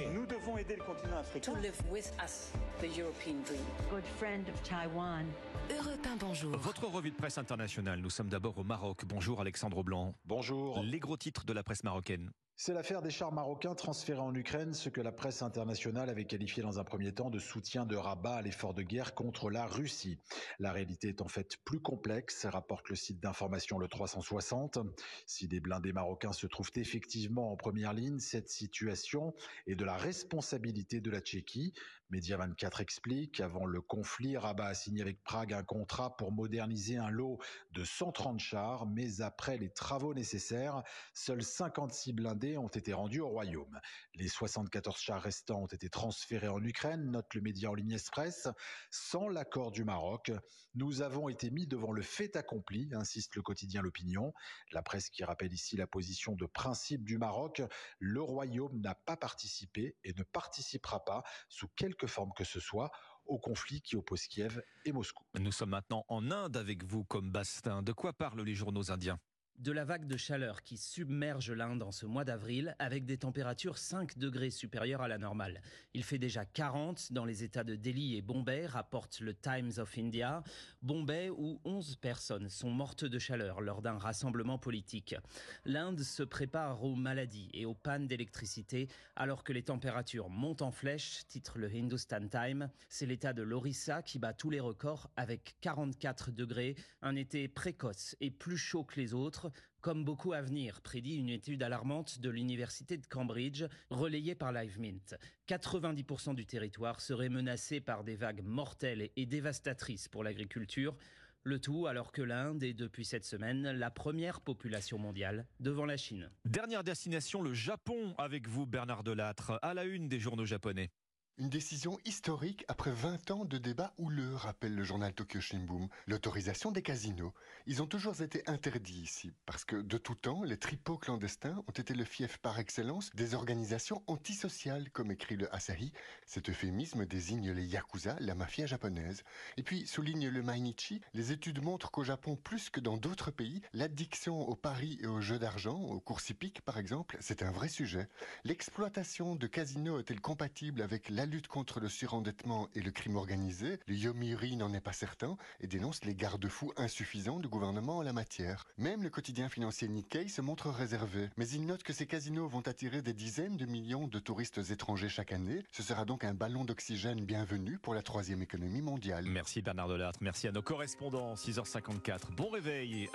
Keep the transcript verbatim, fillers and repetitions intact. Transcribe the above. marché. Nous devons aider le continent africain. To live with us, the European dream. Good friend of Taiwan. Europe un, bonjour. Votre revue de presse internationale. Nous sommes d'abord au Maroc. Bonjour Alexandre Aublanc. Bonjour. Les gros titres de la presse marocaine. C'est l'affaire des chars marocains transférés en Ukraine, ce que la presse internationale avait qualifié dans un premier temps de soutien de Rabat à l'effort de guerre contre la Russie. La réalité est en fait plus complexe, rapporte le site d'information Le trois cent soixante. Si des blindés marocains se trouvent effectivement en première ligne, cette situation est de la responsabilité de la Tchéquie. Média vingt-quatre explique, avant le conflit, Rabat a signé avec Prague un contrat pour moderniser un lot de cent trente chars, mais après les travaux nécessaires, seuls cinquante-six blindés ont été rendus au Royaume. Les soixante-quatorze chars restants ont été transférés en Ukraine, note le média en ligne Express, sans l'accord du Maroc. Nous avons été mis devant le fait accompli, insiste le quotidien L'Opinion. La presse qui rappelle ici la position de principe du Maroc, le Royaume n'a pas participé et ne participera pas, sous quelque forme que ce soit, au conflit qui oppose Kiev et Moscou. Nous sommes maintenant en Inde avec vous comme Bastin. De quoi parlent les journaux indiens ? De la vague de chaleur qui submerge l'Inde en ce mois d'avril avec des températures cinq degrés supérieures à la normale. Il fait déjà quarante dans les états de Delhi et Bombay, rapporte le Times of India. Bombay où onze personnes sont mortes de chaleur lors d'un rassemblement politique. L'Inde se prépare aux maladies et aux pannes d'électricité alors que les températures montent en flèche, titre le Hindustan Times. C'est l'état de l'Orissa qui bat tous les records avec quarante-quatre degrés, un été précoce et plus chaud que les autres. Comme beaucoup à venir, prédit une étude alarmante de l'université de Cambridge, relayée par Live Mint. quatre-vingt-dix pour cent du territoire serait menacé par des vagues mortelles et dévastatrices pour l'agriculture. Le tout alors que l'Inde est depuis cette semaine la première population mondiale devant la Chine. Dernière destination, le Japon, avec vous Bernard Delâtre, à la une des journaux japonais. Une décision historique après vingt ans de débats houleux, rappelle le journal Tokyo Shimbun. L'autorisation des casinos. Ils ont toujours été interdits ici, parce que de tout temps, les tripots clandestins ont été le fief par excellence des organisations antisociales, comme écrit le Asahi. Cet euphémisme désigne les yakuza, la mafia japonaise. Et puis, souligne le Mainichi, les études montrent qu'au Japon, plus que dans d'autres pays, l'addiction aux paris et aux jeux d'argent, aux courses hippiques par exemple, c'est un vrai sujet. L'exploitation de casinos est-elle compatible avec la La lutte contre le surendettement et le crime organisé, le Yomiuri n'en est pas certain et dénonce les garde-fous insuffisants du gouvernement en la matière. Même le quotidien financier Nikkei se montre réservé. Mais il note que ces casinos vont attirer des dizaines de millions de touristes étrangers chaque année. Ce sera donc un ballon d'oxygène bienvenu pour la troisième économie mondiale. Merci Bernard Delâtre, merci à nos correspondants. six heures cinquante-quatre, bon réveil.